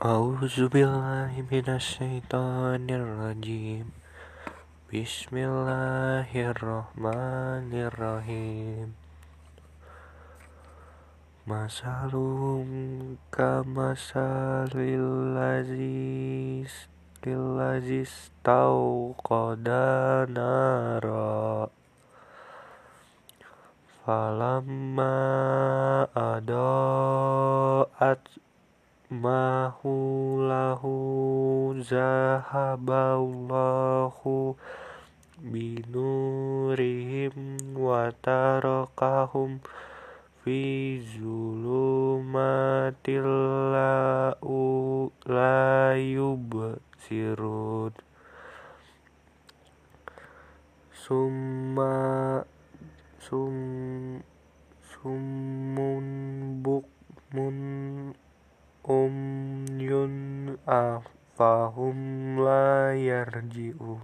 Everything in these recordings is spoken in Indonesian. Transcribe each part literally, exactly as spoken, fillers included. A'udzubillahi minasyaitonirrajim. Bismillahirrahmanirrahim. Masalum kamasalil lazis lazis tauqada nara falamma adaat mahu lahu zahaballahu binurihim watarakahum fi zulumatil la yubsirun summa sum summun bukmun umyun afahum la yarji'un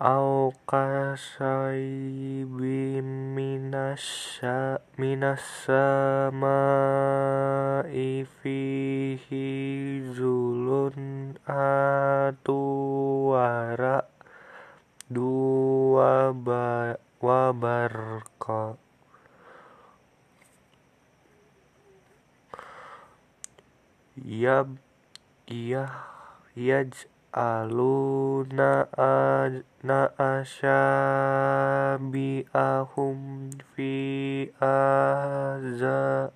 au kasaybi minasya minasama'i fihi zulun atuwara duwa wabarqa Yab yah yaj'aluna na'asyabi'ahum fi aza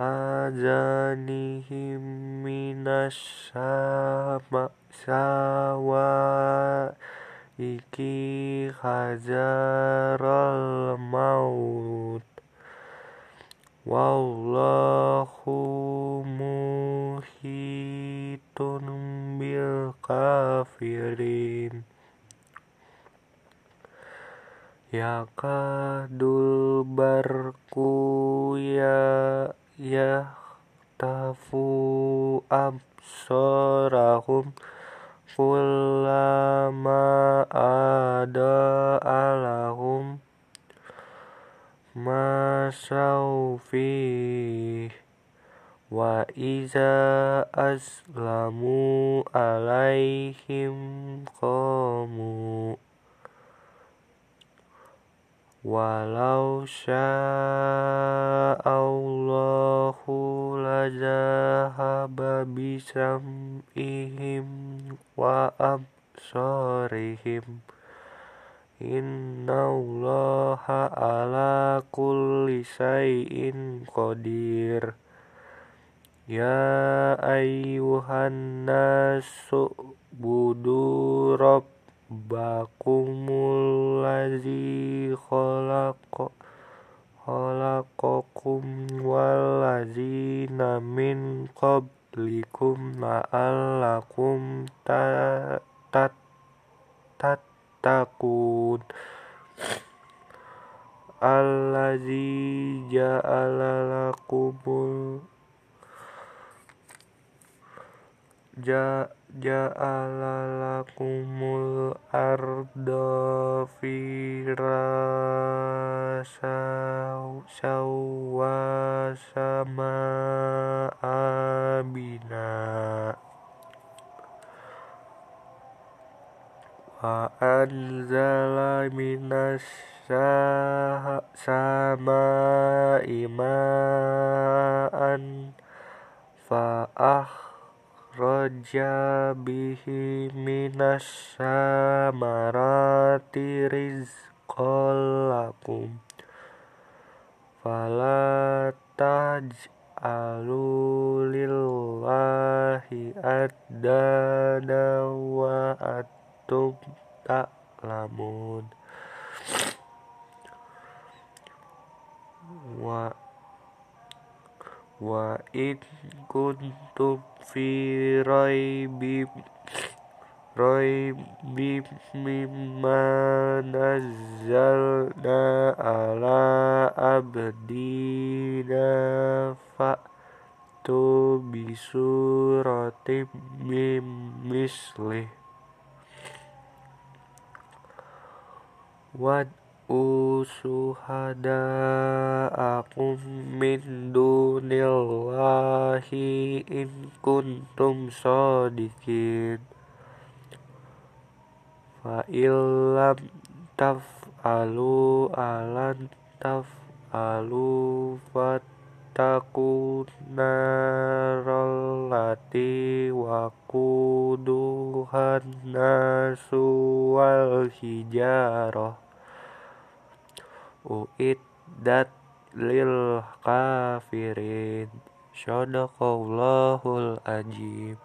azanihim minasama sawa iki hazaral maut wallahu muhitun bil kafirin yakadul barku ya yahtafu absarahum kullama ada alahum masau fi wa iza aslamu alaihim qamu walau syaa Allahu lazahaba bisam'ihim wa absarihim Innallaha ala kulli shay'in qadir. Ya ayyuhan nasu budu rabbakumul ladzi khalaqa khalaqakum wal ladzina min qablikum la'allakum ta tat tat takun allazi ja'ala lakumul ja ja'ala lakumul arda firasya sawwa samaa bina Anzala minas samaa'i ma'an fa'akhraja bihi minas samarati rizqan lakum fala taj'alu lillahi addana wa at tak lamun wa wa in kuntum fi raibi raibi mimma nazzalna ala abdina fa tu bisuratim mislih Wad syuhada'akum min dunillahi in kuntum shadiqin. Fa illam taf'alu alan taf'alu fattaqun narallati waquduhan nasu wal hijarah. Uiddat lil kafirin. Shadaqallahul ajim.